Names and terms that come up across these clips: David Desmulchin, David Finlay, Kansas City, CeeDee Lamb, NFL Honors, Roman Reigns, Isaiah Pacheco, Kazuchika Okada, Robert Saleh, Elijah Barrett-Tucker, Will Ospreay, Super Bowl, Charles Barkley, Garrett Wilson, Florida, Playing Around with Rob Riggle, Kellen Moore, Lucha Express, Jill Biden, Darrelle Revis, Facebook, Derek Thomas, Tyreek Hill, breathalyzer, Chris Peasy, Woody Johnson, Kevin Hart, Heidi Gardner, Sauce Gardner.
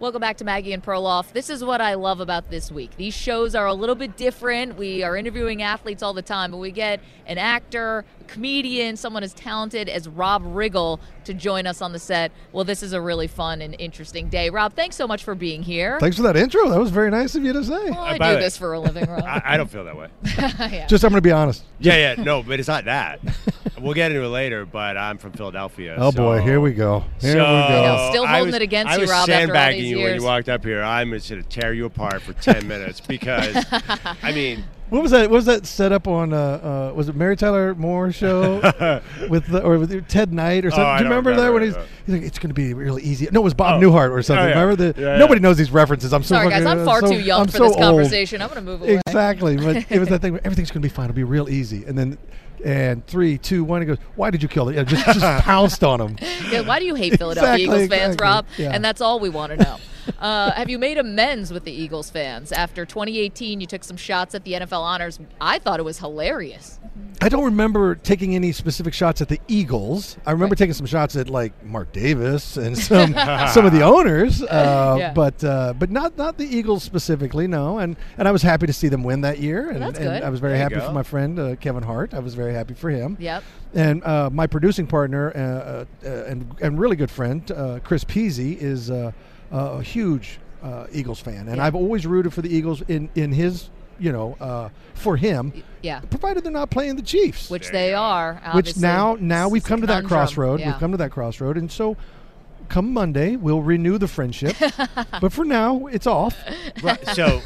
Welcome back to Maggie and Perloff. This is what I love about this week. These shows are a little bit different. We are interviewing athletes all the time, but we get an actor, a comedian, someone as talented as Rob Riggle to join us on the set. Well, this is a really fun and interesting day. Rob, thanks so much for being here. Thanks for that intro. That was very nice of you to say. Well, I do this for a living, Rob. I don't feel that way. Yeah. Just, I'm going to be honest. Yeah. No, but it's not that. We'll get into it later, but I'm from Philadelphia. Oh, so, boy, here we go. Still holding it against you, Rob, after all these years. When you walked up here, I'm just going to tear you apart for 10 minutes because, I mean... What was that set up on, was it Mary Tyler Moore show with Ted Knight or something? Do you remember that when he's like, it's going to be really easy. No, it was Bob Newhart or something. Oh, yeah. Remember nobody knows these references. Sorry, guys, I'm far too young for this conversation. I'm going to move away. Exactly. But it was that thing where everything's going to be fine. It'll be real easy. And 3, 2, 1, he goes, why did you kill it? Just pounced on him. Yeah, why do you hate Philadelphia Eagles fans, Rob? Yeah. And that's all we want to know. Have you made amends with the Eagles fans? After 2018, you took some shots at the NFL honors. I thought it was hilarious. I don't remember taking any specific shots at the Eagles. I remember taking some shots at, like, Mark Davis and some of the owners, but not the Eagles specifically, no. And I was happy to see them win that year. And, that's good. And I was very happy for my friend, Kevin Hart. I was very happy for him. Yep. And my producing partner and really good friend, Chris Peasy, is a huge Eagles fan, and I've always rooted for the Eagles in his, for him. Yeah. Provided they're not playing the Chiefs, which they are. Which now we've come to that crossroad. Yeah. We've come to that crossroad, and so come Monday we'll renew the friendship. But for now, it's off. Right, so,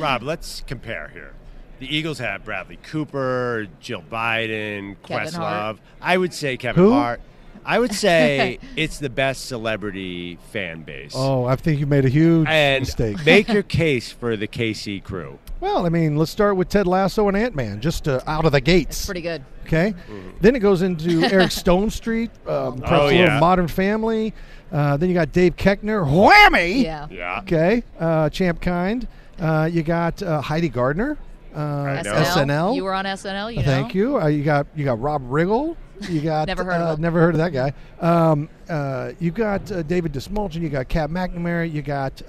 Rob, let's compare here. The Eagles have Bradley Cooper, Jill Biden, Questlove. I would say Kevin Hart. I would say it's the best celebrity fan base. Oh, I think you made a huge mistake. Make your case for the KC crew. Well, I mean, let's start with Ted Lasso and Ant-Man, just out of the gates. That's pretty good. Okay? Mm-hmm. Then it goes into Eric Stone Street, Modern Family. Then you got Dave Koechner. Whammy! Yeah. Okay? Champ Kind. You got Heidi Gardner. SNL. You were on SNL, you know. Thank you. You got Rob Riggle. You got never heard of that guy. You got David Desmulchin. You got Cab McNamara. You got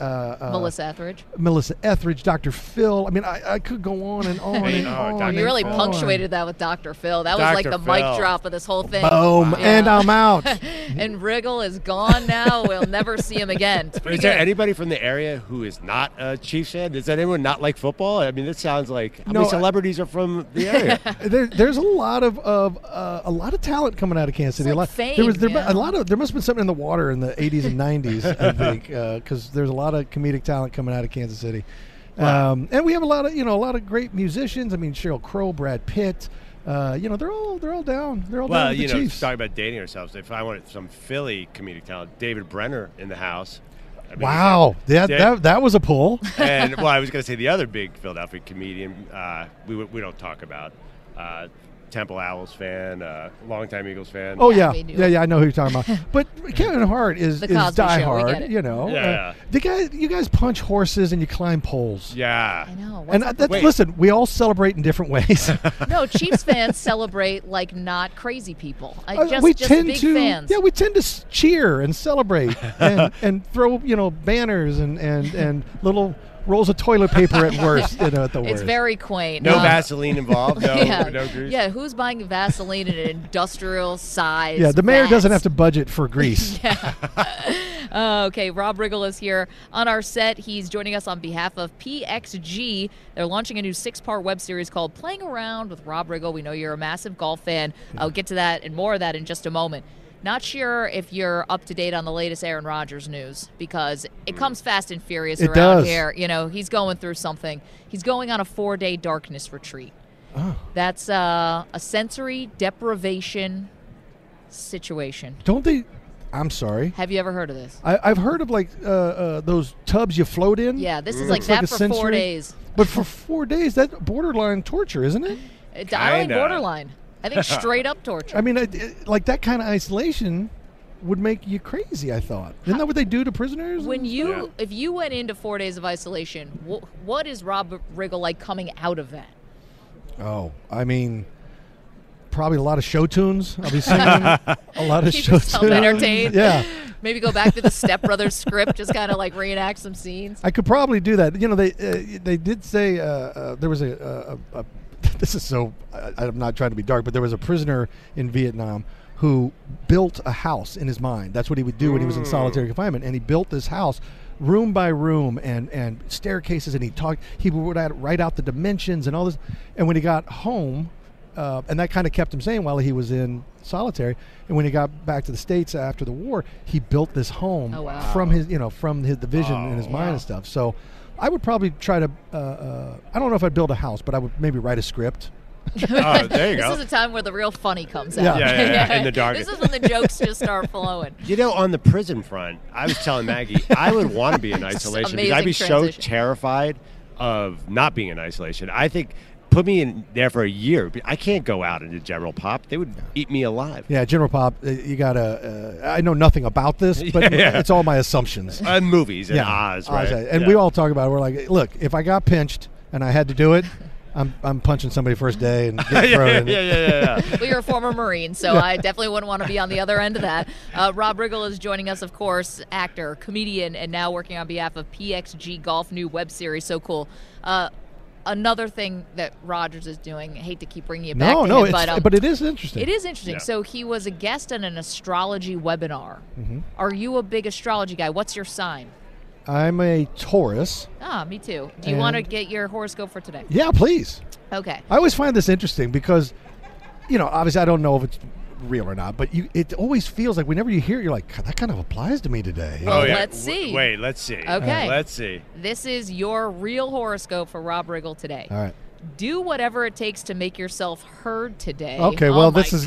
Melissa Etheridge. Dr. Phil. I mean, I could go on and on and on. You really punctuated that with Dr. Phil. That was like the mic drop of this whole thing. Boom, and I'm out. And Riggle is gone now. We'll never see him again. Is there anybody from the area who is not a Chiefs fan? Does anyone not like football? I mean, this sounds like how many celebrities are from the area? There's a lot of talent coming out of Kansas City. Like there must have been something in the water in the 80s and 90s, I think, because there's a lot of comedic talent coming out of Kansas City. Wow. And we have a lot of great musicians. I mean, Sheryl Crow, Brad Pitt. They're all down. They're all down with the Chiefs. Well, talking about dating ourselves, if I wanted some Philly comedic talent, David Brenner in the house. I mean, wow, that was a pull. And I was going to say the other big Philadelphia comedian we don't talk about. Temple Owls fan, longtime Eagles fan. Oh, yeah, I know who you're talking about. But Kevin Hart is diehard, Yeah. You guys punch horses and you climb poles. Yeah. I know. Listen, we all celebrate in different ways. No, Chiefs fans celebrate like not crazy people. Fans. Yeah, we tend to cheer and celebrate and throw banners and little rolls of toilet paper at worst, you know, at the worst. It's very quaint. No Vaseline involved. No, yeah. No grease. Yeah, who's buying Vaseline in an industrial size? Yeah, the mayor doesn't have to budget for grease. Yeah. Okay, Rob Riggle is here on our set. He's joining us on behalf of PXG. They're launching a new 6-part web series called Playing Around with Rob Riggle. We know you're a massive golf fan. I'll get to that and more of that in just a moment. Not sure if you're up to date on the latest Aaron Rodgers news, because it comes fast and furious around here. You know, he's going through something. He's going on a 4-day darkness retreat. Oh. That's a sensory deprivation situation. Don't they... I'm sorry. Have you ever heard of this? I've heard of, like, those tubs you float in. Yeah, this is like that for 4 days. But for 4 days, that's borderline torture, isn't it? I don't think borderline. I think straight up torture. I mean, like, that kind of isolation would make you crazy, I thought. Isn't that what they do to prisoners? When if you went into 4 days of isolation, what is Rob Riggle like coming out of that? Oh, I mean... probably a lot of show tunes. I'll be singing a lot of show tunes. Entertained. Yeah. Maybe go back to the Step Brothers script, just kind of like reenact some scenes. I could probably do that. You know, they did say there was a this is so I'm not trying to be dark, but there was a prisoner in Vietnam who built a house in his mind. That's what he would do when he was in solitary confinement, and he built this house room by room and staircases, and he would write out the dimensions and all this. And when he got home. And that kind of kept him sane while he was in solitary. And when he got back to the States after the war, he built this home from the vision in his mind and stuff. So I would probably try to, I don't know if I'd build a house, but I would maybe write a script. Oh, there you go. This is a time where the real funny comes out. Yeah. In the dark. This is when the jokes just start flowing. You know, on the prison front, I was telling Maggie, I would want to be in isolation because I'd be so terrified of not being in isolation. I think... put me in there for a year. I can't go out into General Pop. They would eat me alive. Yeah, General Pop, you got to... I know nothing about this, but it's all my assumptions. Movies and Oz, right? And we all talk about it. We're like, look, if I got pinched and I had to do it, I'm punching somebody first day and getting thrown. Yeah. Well, you're a former Marine, so I definitely wouldn't want to be on the other end of that. Rob Riggle is joining us, of course, actor, comedian, and now working on behalf of PXG Golf, new web series. So cool. Another thing that Rodgers is doing, I hate to keep bringing it back to him, but it is interesting. It is interesting. Yeah. So he was a guest on an astrology webinar. Mm-hmm. Are you a big astrology guy? What's your sign? I'm a Taurus. Ah, me too. Do you want to get your horoscope for today? Yeah, please. Okay. I always find this interesting because, you know, obviously I don't know if it's real or not, but it always feels like whenever you hear it, you're like, God, that kind of applies to me today. Let's see. Wait, let's see. Okay. Let's see. This is your real horoscope for Rob Riggle today. All right. Do whatever it takes to make yourself heard today. Okay, it just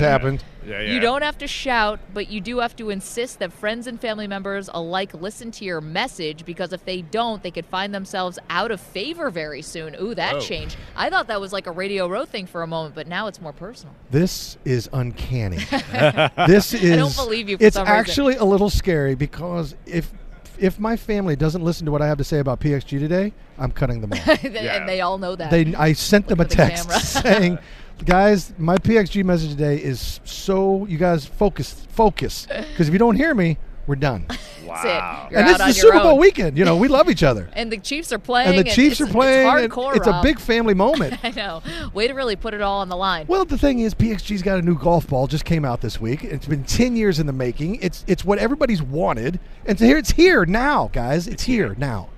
happened. Yeah. You don't have to shout, but you do have to insist that friends and family members alike listen to your message, because if they don't, they could find themselves out of favor very soon. Ooh, that changed. I thought that was like a Radio Row thing for a moment, but now it's more personal. This is uncanny. I don't believe you for some reason. It's actually a little scary, because if my family doesn't listen to what I have to say about PXG today, I'm cutting them off. And they all know that. I sent them a text saying, guys, my PXG message today is you guys focus. Because if you don't hear me, we're done. Wow. And this is the Super Bowl weekend. You know, we love each other. And the Chiefs are playing. It's hardcore, it's a big family moment. I know. Way to really put it all on the line. Well, the thing is, PXG's got a new golf ball. Just came out this week. It's been 10 years in the making. It's what everybody's wanted. And so it's here now, guys. It's here now.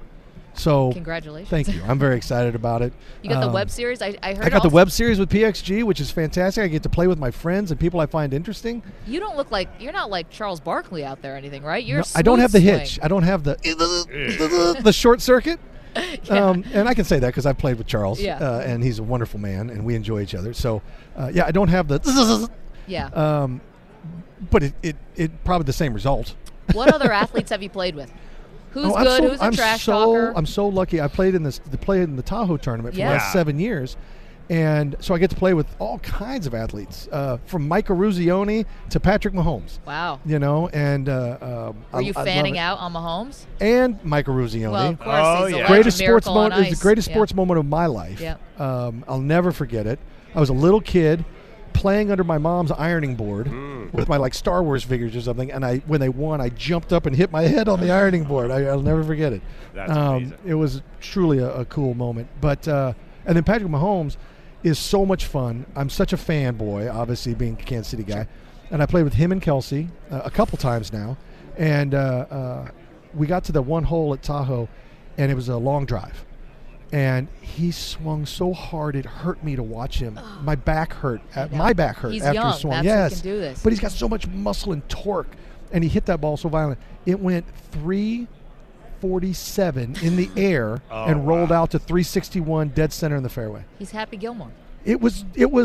So congratulations. Thank you. I'm very excited about it. You got the web series? I heard. I got the web series with PXG, which is fantastic. I get to play with my friends and people I find interesting. You don't look like you're not like Charles Barkley out there or anything, right? I don't have the hitch. I don't have the short circuit. And I can say that because I've played with Charles, and he's a wonderful man, and we enjoy each other. So, I don't have the. Yeah. But it probably the same result. What other athletes have you played with? Who's good? Who's a trash talker? I'm so lucky. I played in the Tahoe tournament for the last 7 years, and so I get to play with all kinds of athletes, from Mike Eruzione to Patrick Mahomes. Wow. You know, and were you fanning out on Mahomes and Mike Eruzione? Well, of course. It's the greatest sports moment of my life. I'll never forget it. I was a little kid. playing under my mom's ironing board with my like Star Wars figures or something, and I when they won, I jumped up and hit my head on the ironing board. I'll never forget it. That's amazing. It was truly a cool moment. But and then Patrick Mahomes is so much fun. I'm such a fanboy, obviously being a Kansas City guy, and I played with him and Kelce a couple times now, and we got to the one hole at Tahoe, and it was a long drive. And he swung so hard it hurt me to watch him. My back hurt. My back hurt after he swung. Yes, he can do this. But he's got so much muscle and torque, and he hit that ball so violent. It went 347 in the air and rolled out to 361 dead center in the fairway. He's Happy Gilmore. It was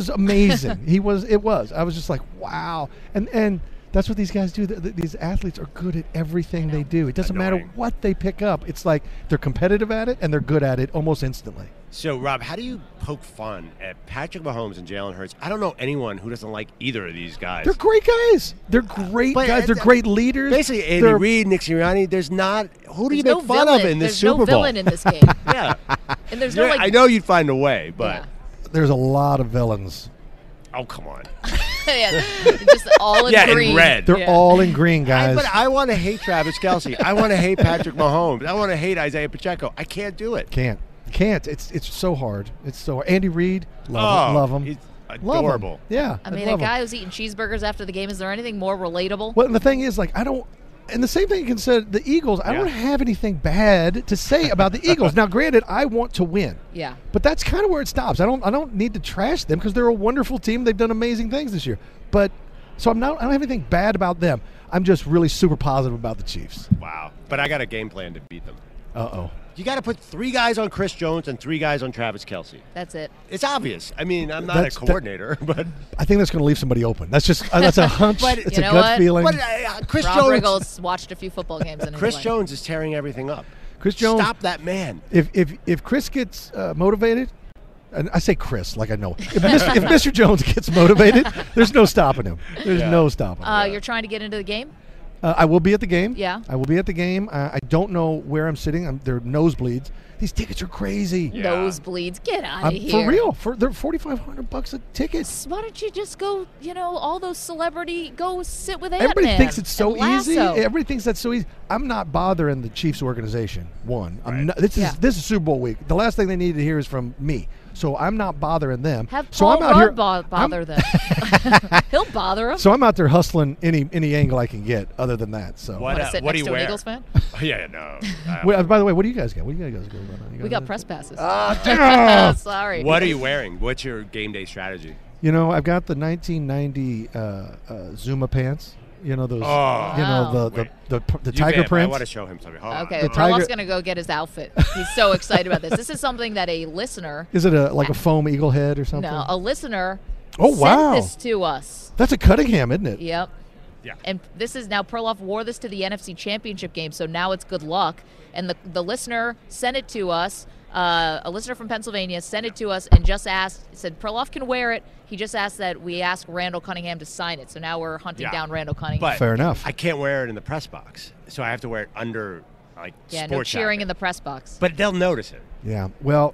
amazing. It was. I was just like, wow. And that's what these guys do. These athletes are good at everything they do. It doesn't matter what they pick up. It's like they're competitive at it, and they're good at it almost instantly. So, Rob, how do you poke fun at Patrick Mahomes and Jalen Hurts? I don't know anyone who doesn't like either of these guys. They're great guys. They're great guys. They're great leaders. Basically, Andy Reid, Nick Sirianni, who do you make fun of in this Super Bowl? There's no villain in this game. Yeah. And there's I know you'd find a way, but. Yeah. There's a lot of villains. Oh, come on. Yeah, just all in green. In red. They're all in green, guys. But I want to hate Travis Kelce. I want to hate Patrick Mahomes. I want to hate Isaiah Pacheco. I can't do it. Can't. It's so hard. It's so hard. Andy Reid, love him. He's adorable. Love him. Yeah. I mean, a guy who's eating cheeseburgers after the game, is there anything more relatable? Well, and the thing is, like, I don't. And the same thing you can say the Eagles. I don't have anything bad to say about the Eagles. Now, granted, I want to win. Yeah. But that's kind of where it stops. I don't need to trash them because they're a wonderful team. They've done amazing things this year. But so I don't have anything bad about them. I'm just really super positive about the Chiefs. Wow. But I got a game plan to beat them. Uh-oh. You got to put 3 guys on Chris Jones and 3 guys on Travis Kelce. That's it. It's obvious. I mean, I'm not a coordinator, but I think that's going to leave somebody open. That's just that's a hunch. But it's a gut feeling. But Chris Jones. Rob Riggle's watched a few football games. And Chris Jones is tearing everything up. Chris Jones, stop that man. If Chris gets motivated, and I say Chris like I know. If Mr. Jones gets motivated, there's no stopping him. There's no stopping him. You're trying to get into the game. I will be at the game. Yeah. I will be at the game. I don't know where I'm sitting. There are nosebleeds. These tickets are crazy. Yeah. Nosebleeds. Get out of here. For real. They're $4,500 a ticket. Why don't you just go, all those celebrity, go sit with Ant-Man. Everybody thinks it's so easy. Everybody thinks that's so easy. I'm not bothering the Chiefs organization, one. Right. This is Super Bowl week. The last thing they need to hear is from me. So I'm not bothering them. Have Paul bother them. He'll bother them. So I'm out there hustling any angle I can get other than that. So what do you wear? Eagles fan? Yeah, no. Wait, by the way, what do you guys got? What do you guys got going on? We got press passes. Sorry. What are you wearing? What's your game day strategy? I've got the 1990 Zuma pants. The tiger print. I want to show him something. Okay, Perloff's going to go get his outfit. He's so excited about this. This is something that a listener. Is it like a foam eagle head or something? No, a listener. Oh wow! Sent this to us. That's a Cunningham, isn't it? Yep. Yeah. And this is now Perloff wore this to the NFC Championship game, so now it's good luck. And the listener sent it to us. A listener from Pennsylvania sent it to us and just asked, said Perloff can wear it. He just asked that we ask Randall Cunningham to sign it. So now we're hunting down Randall Cunningham. But fair enough. I can't wear it in the press box, so I have to wear it under sports. No cheering in the press box. But they'll notice it. Yeah. Well,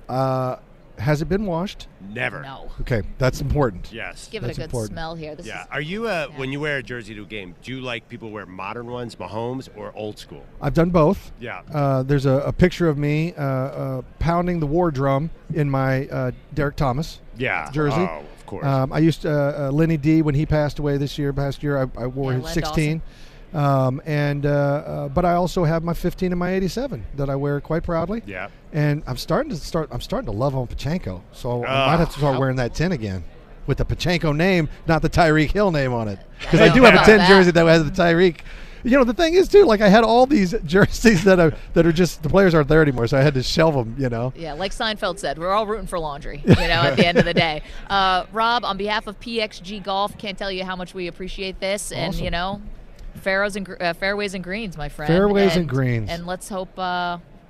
has it been washed? Never. No. Okay, that's important. Yes. Give it a good smell here. This is, are you when you wear a jersey to a game? Do you like people wear modern ones, Mahomes, or old school? I've done both. Yeah. There's a picture of me pounding the war drum in my Derek Thomas. Yeah. Jersey. Oh. Of course. I used to, Lenny D when he passed away past year, I wore his 16. But I also have my 15 and my 87 that I wear quite proudly. Yeah. And I'm starting to love on Pachenko. So I might have to start wearing that 10 again with the Pachenko name, not the Tyreek Hill name on it. Because I do have a 10 jersey that has the Tyreek. The thing is, too, like I had all these jerseys that are just, the players aren't there anymore, so I had to shelve them, Yeah, like Seinfeld said, we're all rooting for laundry, at the end of the day. Rob, on behalf of PXG Golf, can't tell you how much we appreciate this. Awesome. And, fairways and greens, my friend. Fairways and greens. And let's hope...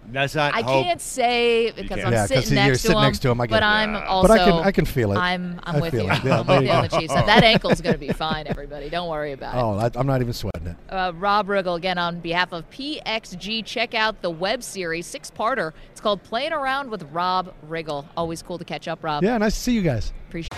That's not I hope. Can't say because I'm sitting next to him. But I'm also. But I can feel it. I'm with you. I'm with you on the Chiefs. That ankle's going to be fine, everybody. Don't worry about it. Oh, I'm not even sweating it. Rob Riggle, again, on behalf of PXG, check out the web series, 6-parter. It's called Playing Around with Rob Riggle. Always cool to catch up, Rob. Yeah, nice to see you guys. Appreciate it.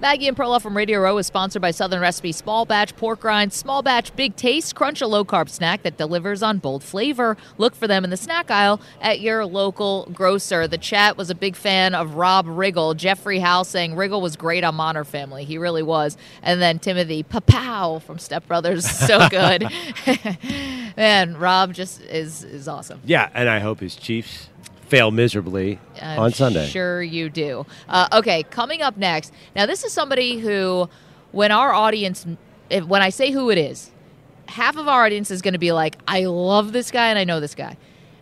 Maggie and Perloff from Radio Row is sponsored by Southern Recipe Small Batch Pork Rinds. Small Batch, Big Taste. Crunch, a low-carb snack that delivers on bold flavor. Look for them in the snack aisle at your local grocer. The chat was a big fan of Rob Riggle. Jeffrey Howe saying Riggle was great on Modern Family. He really was. And then Timothy Papow from Step Brothers. So good. Man, Rob just is awesome. Yeah, and I hope his Chiefs fail miserably on Sunday. I'm sure you do. Okay, coming up next. Now, this is somebody who, when our audience, when I say who it is, half of our audience is going to be like, I love this guy and I know this guy.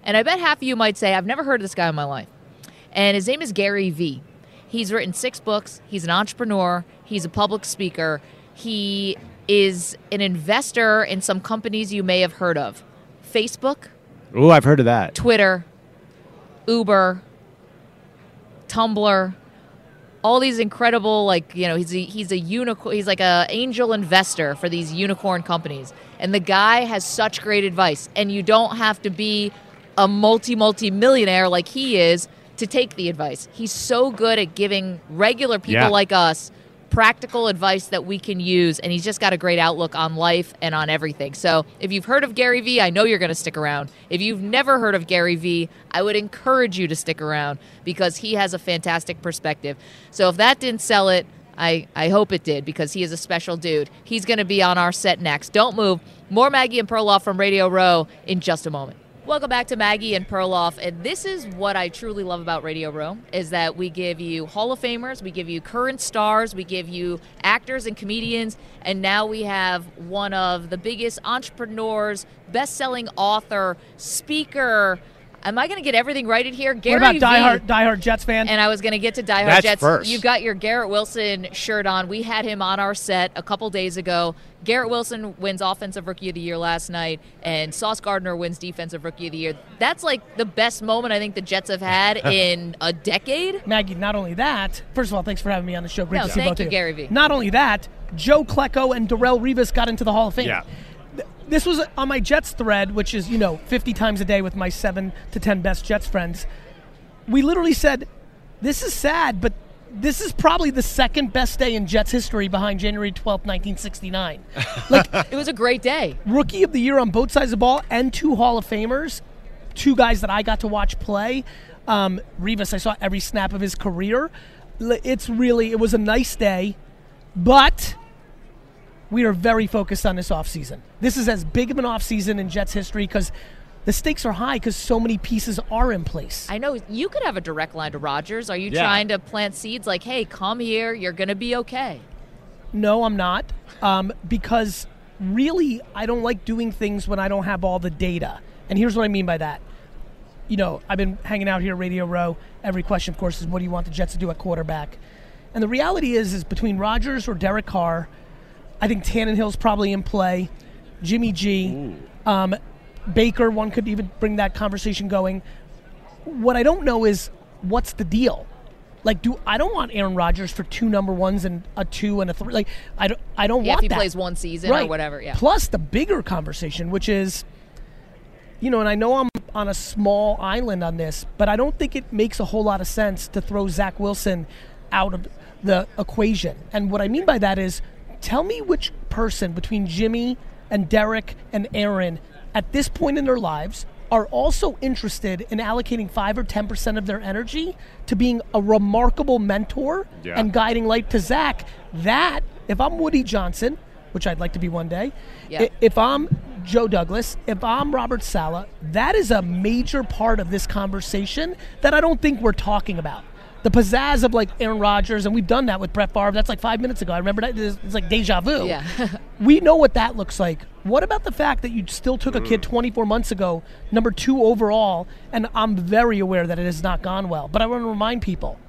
And I bet half of you might say, I've never heard of this guy in my life. And his name is Gary Vee. He's written 6 books. He's an entrepreneur. He's a public speaker. He is an investor in some companies you may have heard of. Facebook. Oh, I've heard of that. Twitter. Uber, Tumblr, all these incredible, like, you know, he's a unicorn, he's like an angel investor for these unicorn companies. And the guy has such great advice. And you don't have to be a multi-millionaire like he is to take the advice. He's so good at giving regular people like us practical advice that we can use, and he's just got a great outlook on life and on everything. So if you've heard of Gary Vee, I know you're going to stick around. If you've never heard of Gary Vee, I would encourage you to stick around because he has a fantastic perspective. So if that didn't sell it, I hope it did, because he is a special dude. He's going to be on our set next. Don't move. More Maggie and Perloff from Radio Row in just a moment. Welcome back to Maggie and Perloff, and this is what I truly love about Radio Row, is that we give you Hall of Famers, we give you current stars, we give you actors and comedians, and now we have one of the biggest entrepreneurs, best-selling author, speaker. Am I going to get everything right in here? Gary Vee. What about diehard Jets fan? And I was going to get to diehard Jets first. You got your Garrett Wilson shirt on. We had him on our set a couple days ago. Garrett Wilson wins Offensive Rookie of the Year last night, and Sauce Gardner wins Defensive Rookie of the Year. That's like the best moment I think the Jets have had in a decade. Maggie, not only that, first of all, thanks for having me on the show. Great to see both of you. Thank you, Gary Vee. Not only that, Joe Klecko and Darrelle Revis got into the Hall of Fame. Yeah. This was on my Jets thread, which is, 50 times a day with my 7 to 10 best Jets friends. We literally said, this is sad, but this is probably the second best day in Jets history behind January 12th, 1969. Like, it was a great day. Rookie of the Year on both sides of the ball and 2 Hall of Famers, 2 guys that I got to watch play. Revis, I saw every snap of his career. It was a nice day, but we are very focused on this offseason. This is as big of an offseason in Jets history because the stakes are high because so many pieces are in place. I know. You could have a direct line to Rodgers. Are you trying to plant seeds like, hey, come here, you're going to be okay? No, I'm not. Because really, I don't like doing things when I don't have all the data. And here's what I mean by that. I've been hanging out here at Radio Row. Every question, of course, is what do you want the Jets to do at quarterback? And the reality is between Rodgers or Derek Carr, I think Tannenhill's probably in play. Jimmy G. Baker, one could even bring that conversation going. What I don't know is, what's the deal? Like, I don't want Aaron Rodgers for 2 number ones and a 2 and a 3. Like, I don't want that. Yeah, if he plays 1 season or whatever, yeah. Plus the bigger conversation, which is, you know, and I know I'm on a small island on this, but I don't think it makes a whole lot of sense to throw Zach Wilson out of the equation. And what I mean by that is, tell me which person between Jimmy and Derek and Aaron at this point in their lives are also interested in allocating 5 or 10% of their energy to being a remarkable mentor and guiding light to Zach. That, if I'm Woody Johnson, which I'd like to be one day, if I'm Joe Douglas, if I'm Robert Saleh, that is a major part of this conversation that I don't think we're talking about. The pizzazz of like Aaron Rodgers, and we've done that with Brett Favre. That's like 5 minutes ago. I remember that. It's like deja vu. Yeah. We know what that looks like. What about the fact that you still took a kid 24 months ago, number 2 overall, and I'm very aware that it has not gone well. But I want to remind people,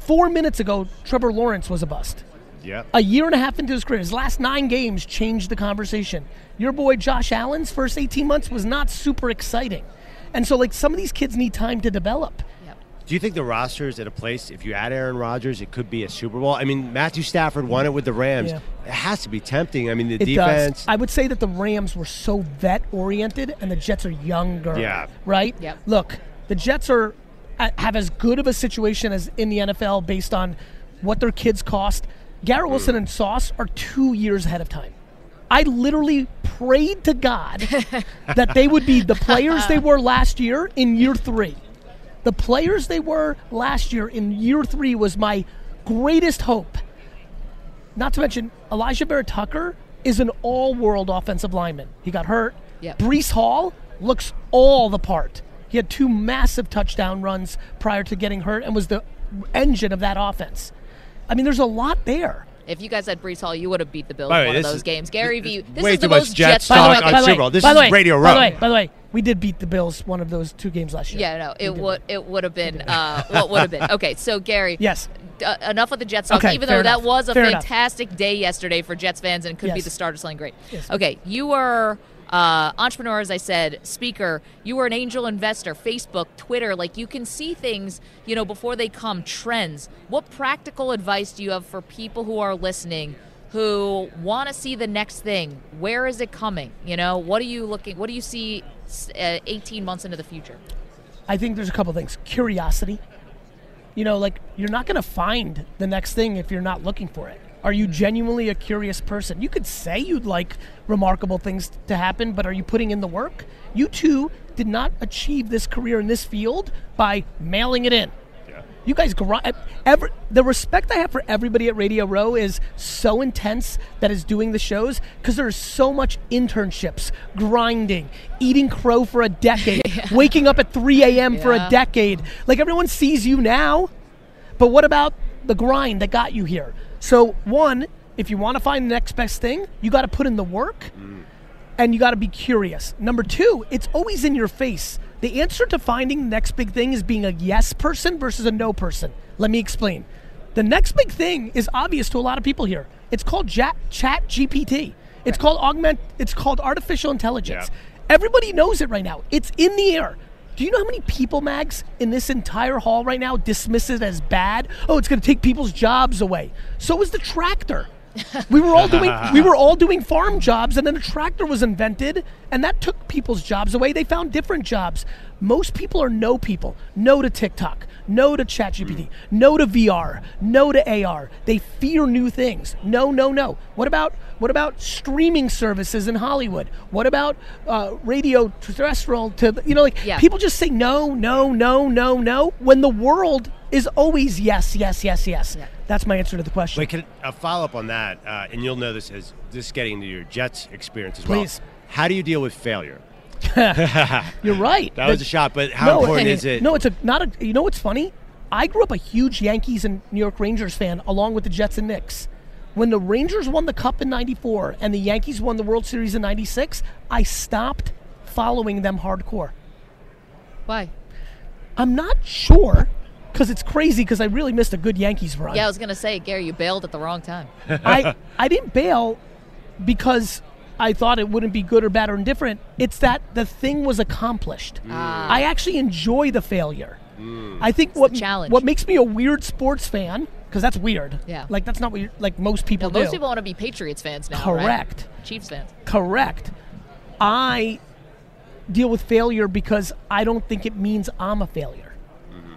4 minutes ago, Trevor Lawrence was a bust. Yeah. A year and a half into his career, his last 9 games changed the conversation. Your boy Josh Allen's first 18 months was not super exciting. And so like some of these kids need time to develop. Do you think the roster is at a place, if you add Aaron Rodgers, it could be a Super Bowl? I mean, Matthew Stafford won it with the Rams. Yeah. It has to be tempting. I mean, the defense. Does. I would say that the Rams were so vet-oriented, and the Jets are younger. Yeah. Right? Yeah. Look, the Jets have as good of a situation as in the NFL based on what their kids cost. Garrett Wilson and Sauce are 2 years ahead of time. I literally prayed to God that they would be the players they were last year in year 3. The players they were last year in year 3 was my greatest hope. Not to mention, Elijah Barrett-Tucker is an all-world offensive lineman. He got hurt. Yep. Breece Hall looks all the part. He had 2 massive touchdown runs prior to getting hurt and was the engine of that offense. I mean, there's a lot there. If you guys had Breece Hall, you would have beat the Bills in one of those games. Gary Vee, this is the most Jets talk on Super Bowl. This is Radio Row. By the way. We did beat the Bills one of those 2 games last year. Yeah, no, it would have been what would have been. Okay, so Gary, yes, enough of the Jets talk. Okay, even though that was a fantastic day yesterday for Jets fans and could be the start of something great. Yes. Okay, you were entrepreneur, as I said, speaker. You were an angel investor, Facebook, Twitter. Like you can see things, you know, before they come, trends. What practical advice do you have for people who are listening? Who want to see the next thing? Where is it coming? You know, what do you see 18 months into the future? I think there's a couple things. Curiosity. You know, like you're not going to find the next thing if you're not looking for it. Are you genuinely a curious person? You could say you'd like remarkable things to happen, but are you putting in the work? You too did not achieve this career in this field by mailing it in. You guys, the respect I have for everybody at Radio Row is so intense that is doing the shows because there's so much internships, grinding, eating crow for a decade, waking up at 3 a.m. for a decade. Like everyone sees you now, but what about the grind that got you here? So one, if you want to find the next best thing, you got to put in the work and you got to be curious. Number two, it's always in your face. The answer to finding the next big thing is being a yes person versus a no person. Let me explain. The next big thing is obvious to a lot of people here. It's called ChatGPT. It's called it's called artificial intelligence. Yeah. Everybody knows it right now. It's in the air. Do you know how many people, Mags, in this entire hall right now dismiss it as bad? Oh, it's going to take people's jobs away. So is the tractor. We were all doing farm jobs, and then a tractor was invented, and that took people's jobs away. They found different jobs. Most people are no people. No to TikTok. No to ChatGPT. No to VR. No to AR. They fear new things. No, no, no. What about streaming services in Hollywood? What about radio terrestrial? People just say no, no, no, no, no when the world is always yes, yes, yes, yes. Yeah. That's my answer to the question. Wait, can a follow-up on that, and you'll know this as this getting into your Jets experience as Please. Well. How do you deal with failure? You're right. That was a shot, but how important is it? No, it's not. You know what's funny? I grew up a huge Yankees and New York Rangers fan, along with the Jets and Knicks. When the Rangers won the Cup in '94 and the Yankees won the World Series in '96, I stopped following them hardcore. Why? I'm not sure. Because it's crazy because I really missed a good Yankees run. Yeah, I was going to say, Gary, you bailed at the wrong time. I didn't bail because I thought it wouldn't be good or bad or indifferent. It's that the thing was accomplished. I actually enjoy the failure. I think what makes me a weird sports fan, because that's weird. Yeah. Like, that's not what most people do. Most people want to be Patriots fans now, correct. Right? Chiefs fans. Correct. I deal with failure because I don't think it means I'm a failure. Mm-hmm.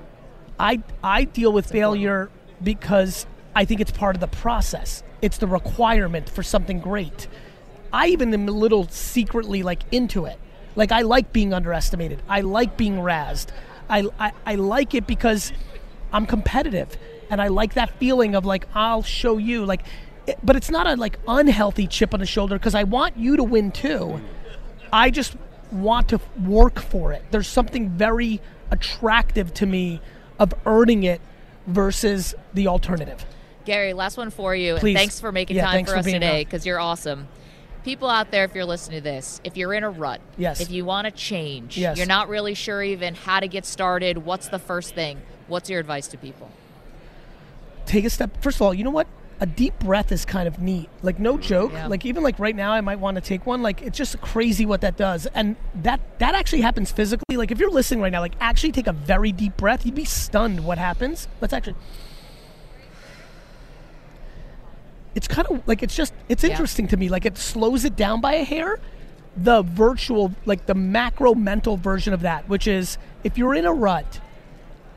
I deal with failure because I think it's part of the process. It's the requirement for something great. I even am a little secretly into it. Like, I like being underestimated. I like being razzed. I like it because I'm competitive, and I like that feeling of I'll show you. But it's not a unhealthy chip on the shoulder, because I want you to win too. I just want to work for it. There's something very attractive to me of earning it versus the alternative. Gary, last one for you. Please. And thanks for making time for us today, because you're awesome. People out there, if you're listening to this, if you're in a rut, yes. If you want to change, yes. You're not really sure even how to get started, what's the first thing? What's your advice to people? Take a step. First of all, you know what? A deep breath is kind of neat. No joke. Yeah. Even right now, I might want to take one. It's just crazy what that does. And that actually happens physically. If you're listening right now, actually take a very deep breath. You'd be stunned what happens. Let's actually... It's kind of it's interesting to me. It slows it down by a hair. The virtual, the macro mental version of that, which is if you're in a rut,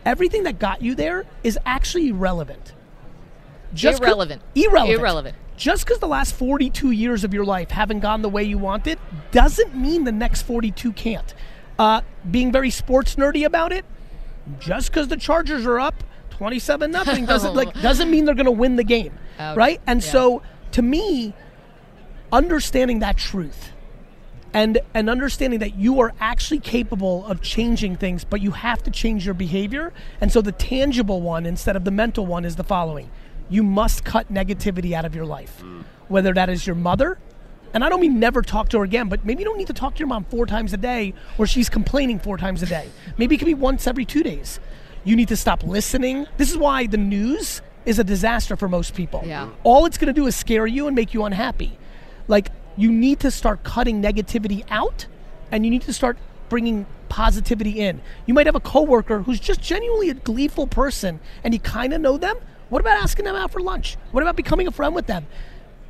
everything that got you there is actually irrelevant. Irrelevant. Just because the last 42 years of your life haven't gone the way you want it doesn't mean the next 42 can't. Being very sports nerdy about it, just because the Chargers are up 27-0 doesn't mean they're going to win the game, right? And so, to me, understanding that truth and understanding that you are actually capable of changing things, but you have to change your behavior. And so, the tangible one instead of the mental one is the following: you must cut negativity out of your life, whether that is your mother. And I don't mean never talk to her again, but maybe you don't need to talk to your mom 4 times a day, or she's complaining 4 times a day. Maybe it could be once every 2 days. You need to stop listening. This is why the news is a disaster for most people. Yeah. All it's going to do is scare you and make you unhappy. You need to start cutting negativity out, and you need to start bringing positivity in. You might have a coworker who's just genuinely a gleeful person, and you kind of know them. What about asking them out for lunch? What about becoming a friend with them?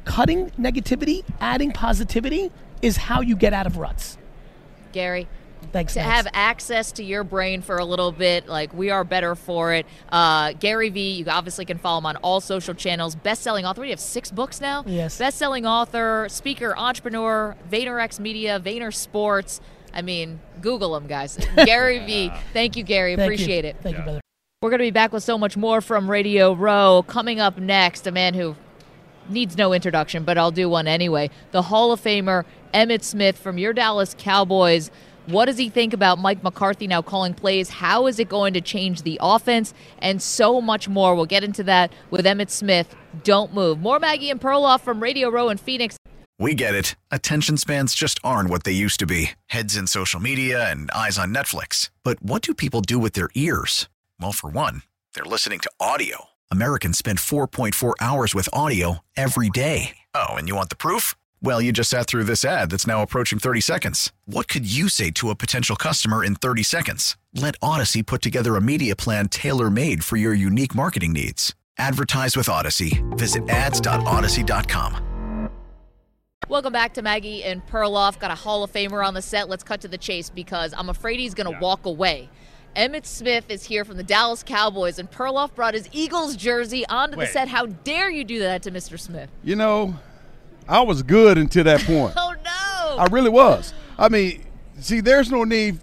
Cutting negativity, adding positivity is how you get out of ruts. Gary. Thanks, have access to your brain for a little bit. We are better for it. Gary Vee, you obviously can follow him on all social channels. Best-selling author. We have 6 books now. Yes. Best-selling author, speaker, entrepreneur, VaynerX Media, Vayner Sports. Google him, guys. Gary Vee. Thank you, Gary. Appreciate it. Thank you, brother. We're going to be back with so much more from Radio Row. Coming up next, a man who needs no introduction, but I'll do one anyway. The Hall of Famer, Emmitt Smith from your Dallas Cowboys. What does he think about Mike McCarthy now calling plays? How is it going to change the offense? And so much more. We'll get into that with Emmitt Smith. Don't move. More Maggie and Perloff from Radio Row in Phoenix. We get it. Attention spans just aren't what they used to be. Heads in social media and eyes on Netflix. But what do people do with their ears? Well, for one, they're listening to audio. Americans spend 4.4 hours with audio every day. Oh, and you want the proof? Well, you just sat through this ad that's now approaching 30 seconds. What could you say to a potential customer in 30 seconds? Let Odyssey put together a media plan tailor-made for your unique marketing needs. Advertise with Odyssey. Visit ads.odyssey.com. Welcome back to Maggie and Perloff. Got a Hall of Famer on the set. Let's cut to the chase, because I'm afraid he's going to walk away. Emmitt Smith is here from the Dallas Cowboys, and Perloff brought his Eagles jersey onto the set. How dare you do that to Mr. Smith? You know... I was good until that point. Oh, no. I really was. There's no need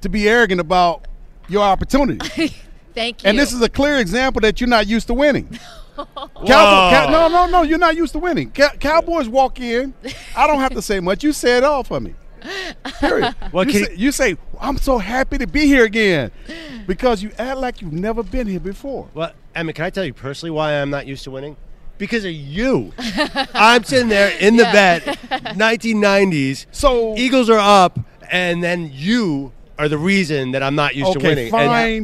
to be arrogant about your opportunity. Thank you. And this is a clear example that you're not used to winning. No, you're not used to winning. Cowboys walk in. I don't have to say much. You say it all for me. Period. You say, I'm so happy to be here again, because you act like you've never been here before. Well, can I tell you personally why I'm not used to winning? Because of you. I'm sitting there in the vet, 1990s. So Eagles are up, and then you are the reason that I'm not used to winning.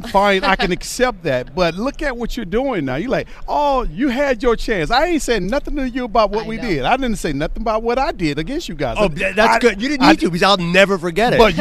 Fine. I can accept that. But look at what you're doing now. You're like, oh, you had your chance. I ain't saying nothing to you about what we did. I didn't say nothing about what I did against you guys. Oh, that's good. You didn't need to because I'll never forget it. But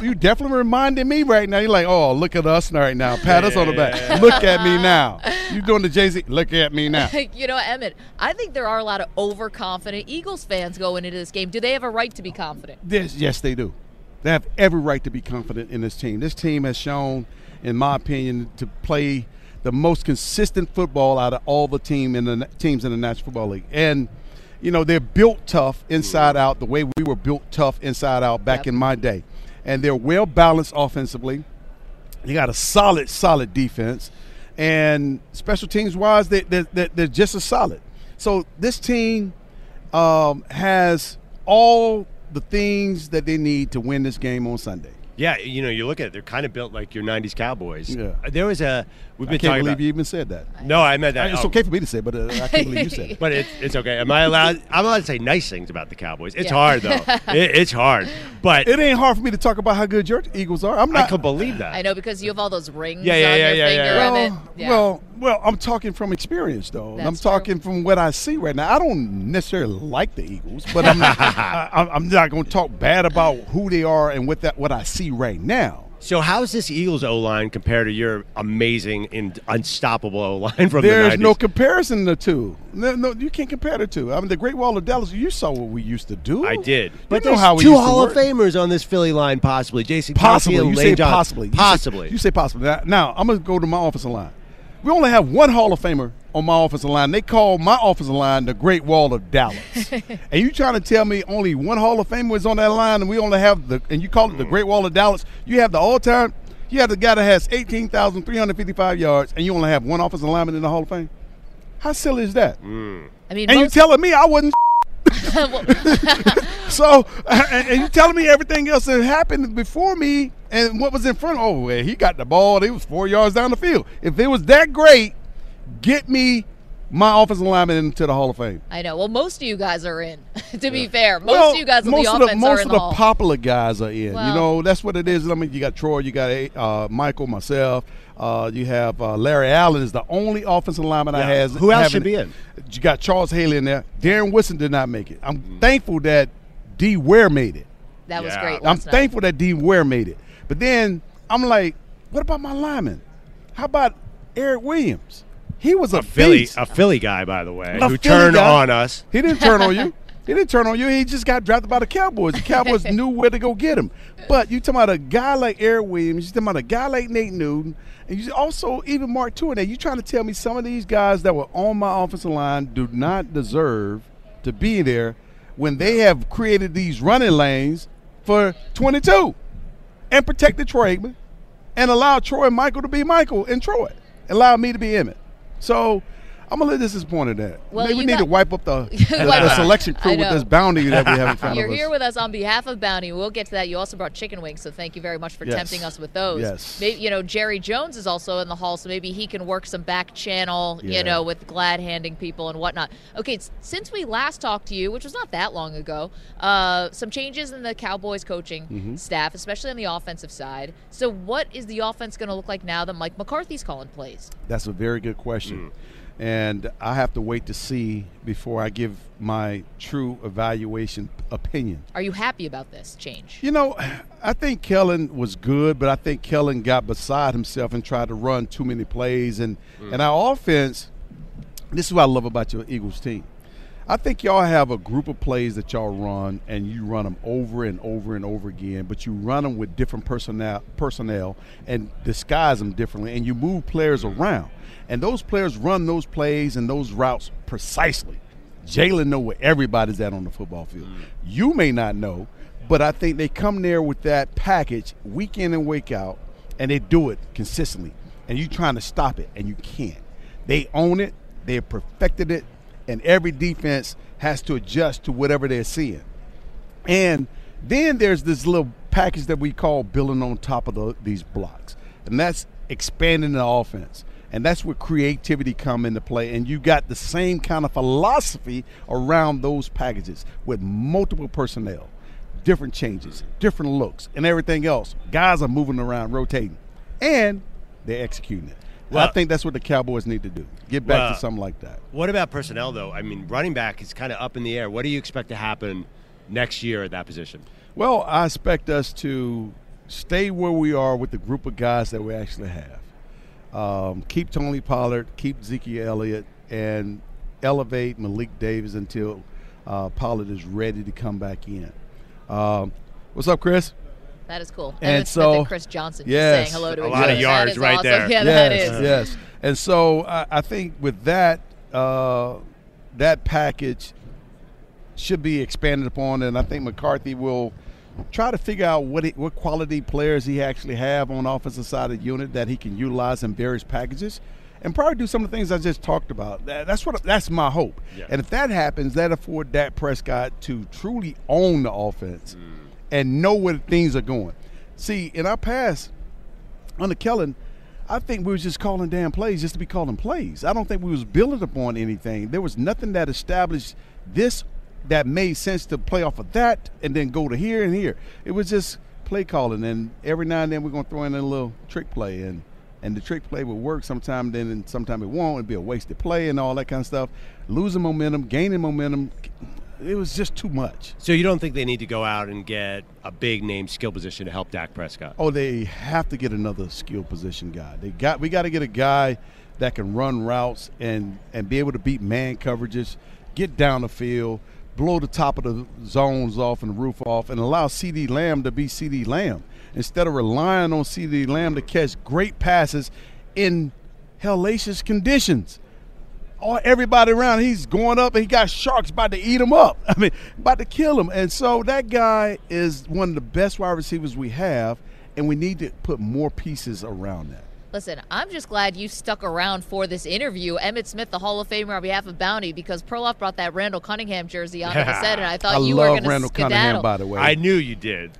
you definitely reminded me right now. You're like, oh, look at us right now. Pat us on the back. Yeah. Look at me now. You're doing the Jay-Z. Look at me now. You know, Emmett, I think there are a lot of overconfident Eagles fans going into this game. Do they have a right to be confident? Yes, they do. They have every right to be confident in this team. This team has shown, in my opinion, to play the most consistent football out of all the teams in the National Football League. And, you know, they're built tough inside out the way we were built tough inside out back in my day. And they're well-balanced offensively. They got a solid, solid defense. And special teams-wise, they're just as solid. So this team has all – the things that they need to win this game on Sunday. Yeah, you know, you look at it, they're kind of built like your 90s Cowboys. Yeah. There was a – we've been talking about – I can't believe you even said that. No, I meant that. It's okay for me to say it, but I can't believe you said it. But it's okay. I'm allowed to say nice things about the Cowboys. It's hard, though. It's hard. But – it ain't hard for me to talk about how good your Eagles are. I can believe that. I know, because you have all those rings on your finger. Well, I'm talking from experience, though. That's talking from what I see right now. I don't necessarily like the Eagles, but I'm not, I'm not going to talk bad about who they are and what I see right now. So how's this Eagles O-line compared to your amazing and unstoppable O-line from the 90s? There's no comparison to the two. No, you can't compare the two. I mean, the Great Wall of Dallas, you saw what we used to do. I did. But there's two Hall of Famers on this Philly line, possibly. Jason Possibly. Kelsey and Lane Johnson. Possibly. You say possibly. Now, I'm going to go to my offensive line. We only have one Hall of Famer on my offensive line. They call my offensive line the Great Wall of Dallas. And you trying to tell me only one Hall of Famer is on that line, and we only have and you call it the Great Wall of Dallas? You have the all-time, you have the guy that has 18,355 yards, and you only have one offensive lineman in the Hall of Fame? How silly is that? I mean, and you telling me I wasn't So, and you telling me everything else that happened before me and what was in front of me. Oh, well, he got the ball. It was 4 yards down the field. If it was that great, get me my offensive lineman into the Hall of Fame. I know. Well, most of you guys are in, to be fair. Most of you guys on the offense are in the Hall. Most of the popular guys are in. Well, you know, that's what it is. I mean, you got Troy, you got Michael, myself. You have Larry Allen is the only offensive lineman I have. Who else should be in? You got Charles Haley in there. Darren Woodson did not make it. I'm thankful that D. Ware made it. That was great. I'm thankful that D. Ware made it. But then I'm like, what about my lineman? How about Eric Williams? He was a Philly guy, by the way, who turned on us. He didn't turn on you. He just got drafted by the Cowboys. The Cowboys knew where to go get him. But you talking about a guy like Eric Williams. You talking about a guy like Nate Newton. And you also even Mark Tuinnay. You trying to tell me some of these guys that were on my offensive line do not deserve to be there when they have created these running lanes for 22 and protected Troy Aikman and allowed Troy and Michael to be Michael and Troy. Allowed me to be Emmett. So, I'm a little disappointed at that. Well, we need to wipe up the selection crew with this bounty that we have in front of us. You're here with us on behalf of Bounty. We'll get to that. You also brought chicken wings, so thank you very much for tempting us with those. Yes. Maybe, you know, Jerry Jones is also in the hall, so maybe he can work some back channel, you know, with glad-handing people and whatnot. Okay, since we last talked to you, which was not that long ago, some changes in the Cowboys coaching staff, especially on the offensive side. So what is the offense going to look like now that Mike McCarthy's calling plays? That's a very good question. And I have to wait to see before I give my true evaluation opinion. Are you happy about this change? You know, I think Kellen was good, but I think Kellen got beside himself and tried to run too many plays. And our offense, this is what I love about your Eagles team. I think y'all have a group of plays that y'all run, and you run them over and over and over again, but you run them with different personnel and disguise them differently, and you move players around. And those players run those plays and those routes precisely. Jalen knows where everybody's at on the football field. You may not know, but I think they come there with that package week in and week out, and they do it consistently. And you're trying to stop it, and you can't. They own it. They perfected it. And every defense has to adjust to whatever they're seeing. And then there's this little package that we call building on top of these blocks. And that's expanding the offense. And that's where creativity come into play. And you got the same kind of philosophy around those packages with multiple personnel. different changes, different looks, and everything else. Guys are moving around, rotating, and they're executing it. Well, I think that's what the Cowboys need to do. Get back to something like that. What about personnel, though? I mean, running back is kind of up in the air. What do you expect to happen next year at that position? Well, I expect us to stay where we are with the group of guys that we actually have. Keep Tony Pollard, keep Zeke Elliott, and elevate Malik Davis until Pollard is ready to come back in. What's up, Chris? That is cool. And so Chris Johnson just saying hello to a lot of yards right awesome. There. Yeah, yes, that is. Yes. And so I think with that, that package should be expanded upon, and I think McCarthy will try to figure out what quality players he actually have on the offensive side of the unit that he can utilize in various packages, and probably do some of the things I just talked about. That's my hope. Yeah. And if that happens, that affords Dak Prescott to truly own the offense and know where things are going. See, in our past, under Kellen, I think we were just calling damn plays just to be calling plays. I don't think we was building upon anything. There was nothing that established this that made sense to play off of that and then go to here and here. It was just play calling, and every now and then we're going to throw in a little trick play, and the trick play will work sometime, then and sometime it won't. It'd be a wasted play and all that kind of stuff. Losing momentum, gaining momentum, it was just too much. So you don't think they need to go out and get a big-name skill position to help Dak Prescott? Oh, they have to get another skill position guy. We got to get a guy that can run routes and be able to beat man coverages, get down the field, blow the top of the zones off and the roof off, and allow CeeDee Lamb to be CeeDee Lamb instead of relying on CeeDee Lamb to catch great passes in hellacious conditions. Everybody around, he's going up, and he got sharks about to eat him up. I mean, about to kill him. And so that guy is one of the best wide receivers we have, and we need to put more pieces around that. Listen, I'm just glad you stuck around for this interview. Emmitt Smith, the Hall of Famer, on behalf of Bounty, because Perloff brought that Randall Cunningham jersey on the set, and I thought you were going to skedaddle. I love Randall Cunningham, by the way. I knew you did.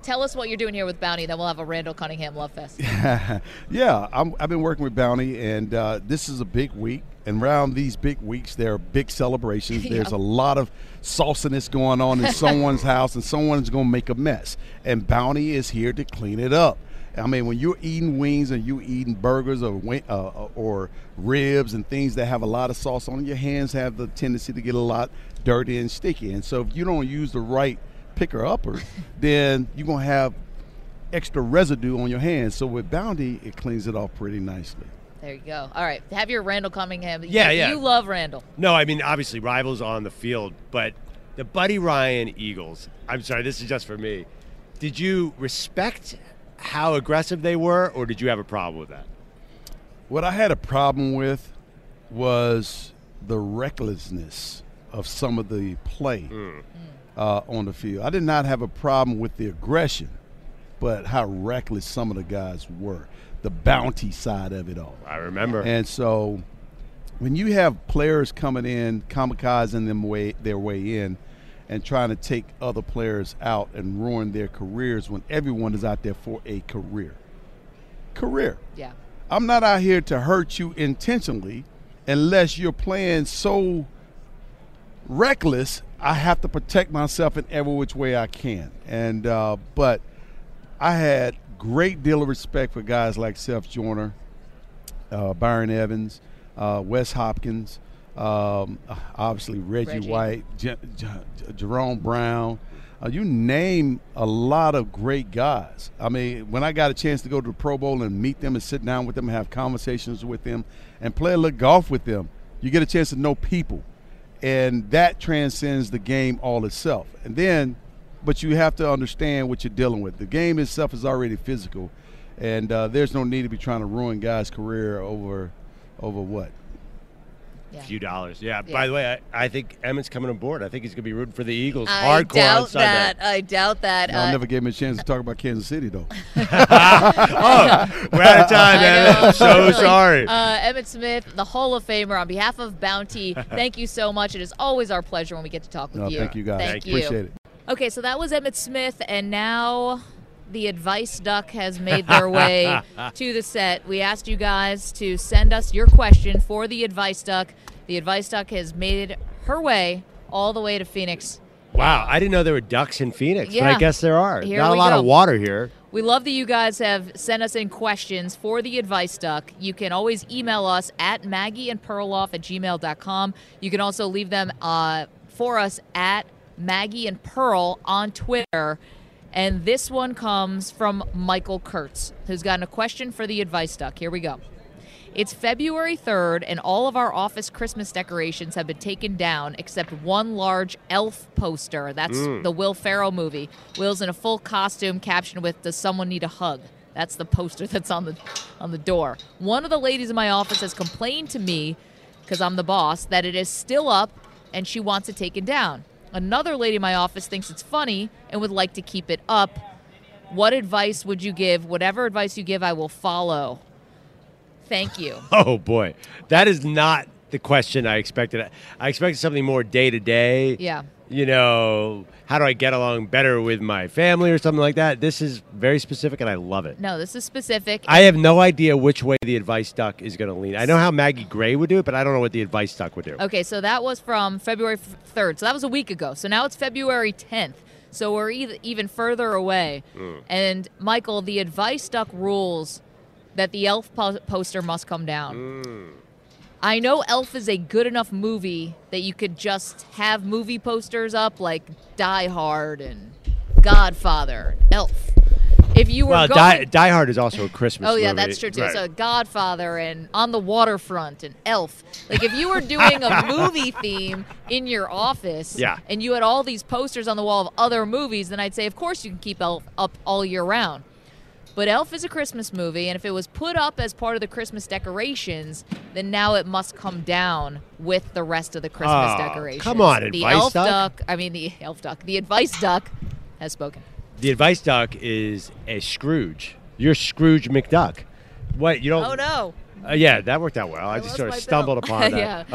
Tell us what you're doing here with Bounty, then we'll have a Randall Cunningham love fest. I've been working with Bounty, and this is a big week. And around these big weeks, there are big celebrations. Yeah. There's a lot of sauciness going on in someone's house, and someone's going to make a mess. And Bounty is here to clean it up. I mean, when you're eating wings and you're eating burgers or ribs and things that have a lot of sauce on it, your hands have the tendency to get a lot dirty and sticky. And so if you don't use the right picker-upper, then you're going to have extra residue on your hands. So with Bounty, it cleans it off pretty nicely. There you go. All right. Have your Randall Cunningham. Yeah. You love Randall. No, I mean, obviously, rivals on the field, but the Buddy Ryan Eagles, I'm sorry, this is just for me. Did you respect how aggressive they were, or did you have a problem with that? What I had a problem with was the recklessness of some of the play on the field. I did not have a problem with the aggression, but how reckless some of the guys were, the Bounty side of it all. I remember. And so when you have players coming in, kamikazing their way in, and trying to take other players out and ruin their careers when everyone is out there for a career. Yeah. I'm not out here to hurt you intentionally unless you're playing so reckless. I have to protect myself in every which way I can. And but I had great deal of respect for guys like Seth Joyner, Byron Evans, Wes Hopkins, obviously Reggie. White, Jerome Brown, you name a lot of great guys. I mean, when I got a chance to go to the Pro Bowl and meet them and sit down with them and have conversations with them and play a little golf with them, you get a chance to know people. And that transcends the game all itself. And then, but you have to understand what you're dealing with. The game itself is already physical, and there's no need to be trying to ruin guys' career over what? Yeah. Few dollars. Yeah. By the way, I think Emmitt's coming on board. I think he's going to be rooting for the Eagles hardcore on Sunday. I doubt that. No, I never gave him a chance to talk about Kansas City, though. We're out of time, Emmitt. So sorry. Emmitt Smith, the Hall of Famer, on behalf of Bounty, thank you so much. It is always our pleasure when we get to talk with you. Thank you, guys. Thank you. Appreciate it. Okay, so that was Emmitt Smith, and now the advice duck has made their way to the set. We asked you guys to send us your question for the advice duck. The advice duck has made her way all the way to Phoenix Wow, I didn't know there were ducks in Phoenix, but I guess there are. Not a lot of water here. We love that you guys have sent us in questions for the Advice Duck. You can always email us at maggieandperloff@gmail.com. You can also leave them for us at Maggie and Pearl on Twitter. And this one comes from Michael Kurtz, who's gotten a question for the Advice Duck. Here we go. It's February 3rd, and all of our office Christmas decorations have been taken down except one large elf poster. That's the Will Ferrell movie. Will's in a full costume, captioned with, "Does someone need a hug?" That's the poster that's on the door. One of the ladies in my office has complained to me, because I'm the boss, that it is still up, and she wants it taken down. Another lady in my office thinks it's funny and would like to keep it up. What advice would you give? Whatever advice you give, I will follow. Thank you. Oh, boy. That is not the question I expected. I expected something more day-to-day. Yeah. You know, how do I get along better with my family or something like that? This is very specific, and I love it. No, this is specific. I have no idea which way the Advice Duck is going to lean. I know how Maggie Gray would do it, but I don't know what the Advice Duck would do. Okay, so that was from February 3rd. So that was a week ago. So now it's February 10th. So we're even further away. And, Michael, the Advice Duck rules that the elf poster must come down. I know Elf is a good enough movie that you could just have movie posters up, like Die Hard and Godfather and Elf. If you were Die Hard is also a Christmas movie. Oh, yeah, that's true, too. Right. So Godfather and On the Waterfront and Elf. Like, if you were doing a movie theme in your office and you had all these posters on the wall of other movies, then I'd say, of course, you can keep Elf up all year round. But Elf is a Christmas movie, and if it was put up as part of the Christmas decorations, then now it must come down with the rest of the Christmas decorations. Come on, the Advice Duck has spoken. The Advice Duck is a Scrooge. You're Scrooge McDuck. What, you don't? Oh, no. Yeah, that worked out well. I just sort of stumbled upon that.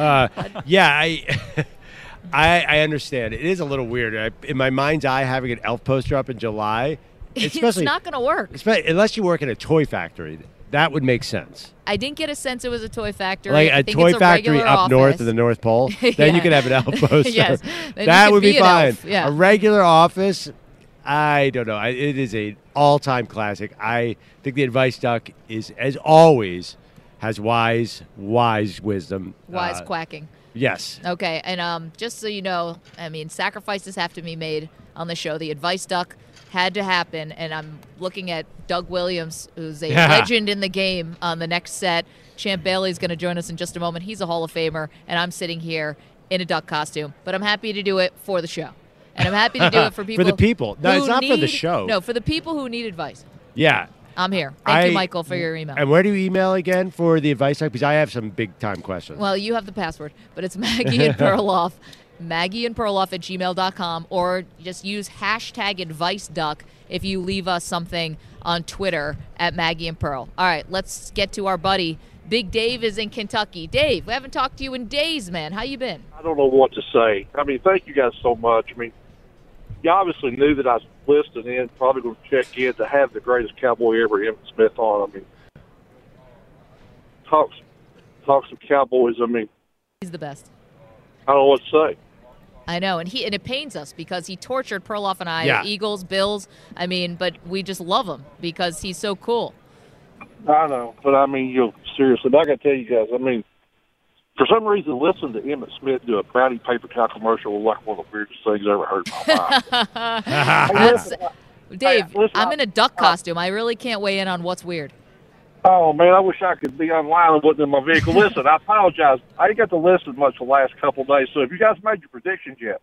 I understand. It is a little weird. In my mind's eye, having an Elf poster up in July, it's not going to work. Unless you work in a toy factory, that would make sense. I didn't get a sense it was a toy factory. Like a toy factory up north of the North Pole, then you could have an elf poster. Yes. That would be fine. Yeah. A regular office, I don't know. It is an all-time classic. I think the Advice Duck is, as always, has wise wisdom. Wise quacking. Yes. Okay, and just so you know, I mean, sacrifices have to be made on the show. The Advice Duck had to happen, and I'm looking at Doug Williams, who's a legend in the game on the next set. Champ Bailey's going to join us in just a moment. He's a Hall of Famer, and I'm sitting here in a duck costume. But I'm happy to do it for the show, and I'm happy to do it for people. For the people. No, it's not for the show. No, for the people who need advice. Yeah. I'm here. Thank you, Michael, for your email. And where do you email again for the Advice Duck? Because I have some big-time questions. Well, you have the password, but it's Maggie and Perloff. maggieandperloff@gmail.com, or just use hashtag Advice Duck if you leave us something on Twitter at Maggie and Pearl. All right, let's get to our buddy. Big Dave is in Kentucky. Dave, we haven't talked to you in days, man. How you been? I don't know what to say. I mean, thank you guys so much. I mean, you obviously knew that I was listening in, probably going to check in to have the greatest cowboy ever, Emmitt Smith, on. I mean, talk some Cowboys. I mean, he's the best. I don't know what to say. I know, and it pains us because he tortured Perloff and I, Eagles, Bills. I mean, but we just love him because he's so cool. I know, but I mean, seriously, but I got to tell you guys, I mean, for some reason, listening to Emmitt Smith do a Brownie paper cow commercial was like one of the weirdest things I ever heard in my life. Dave, I'm in a duck costume. I really can't weigh in on what's weird. Oh, man, I wish I could be online and wasn't in my vehicle. Listen, I apologize. I didn't get to listen much the last couple of days, so have you guys made your predictions yet?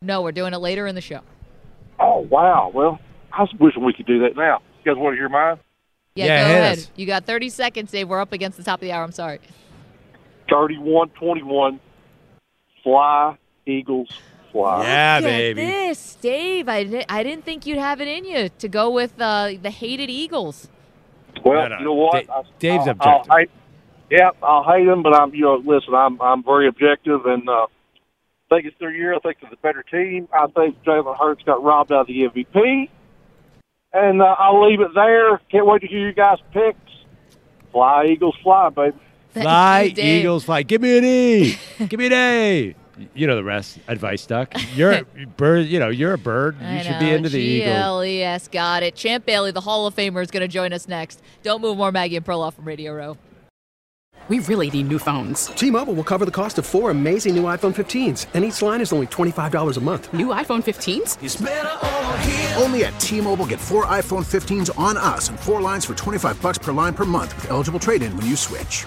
No, we're doing it later in the show. Oh, wow. Well, I was wishing we could do that now. You guys want to hear mine? Yeah, go ahead. You got 30 seconds, Dave. We're up against the top of the hour. I'm sorry. 31-21. Fly, Eagles, fly. Yeah, baby. Look at this, Dave. I didn't think you'd have it in you to go with the hated Eagles. Well, you know what? Dave's objective. I'll hate him, but I'm very objective, and I think it's their year. I think they're the better team. I think Jalen Hurts got robbed out of the MVP, and I'll leave it there. Can't wait to hear you guys' picks. Fly, Eagles, fly, baby. Fly, Eagles, fly. Give me an E. Give me an A. You know the rest. Advice, Duck. You're a bird. You know you're a bird. You should be into the Eagles. GLES, got it. Champ Bailey, the Hall of Famer, is going to join us next. Don't move. More Maggie and Perloff from Radio Row. We really need new phones. T-Mobile will cover the cost of four amazing new iPhone 15s, and each line is only $25 a month. New iPhone 15s? It's better over here. Only at T-Mobile, get four iPhone 15s on us and four lines for $25 per line per month with eligible trade-in when you switch.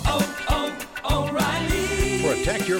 Protect your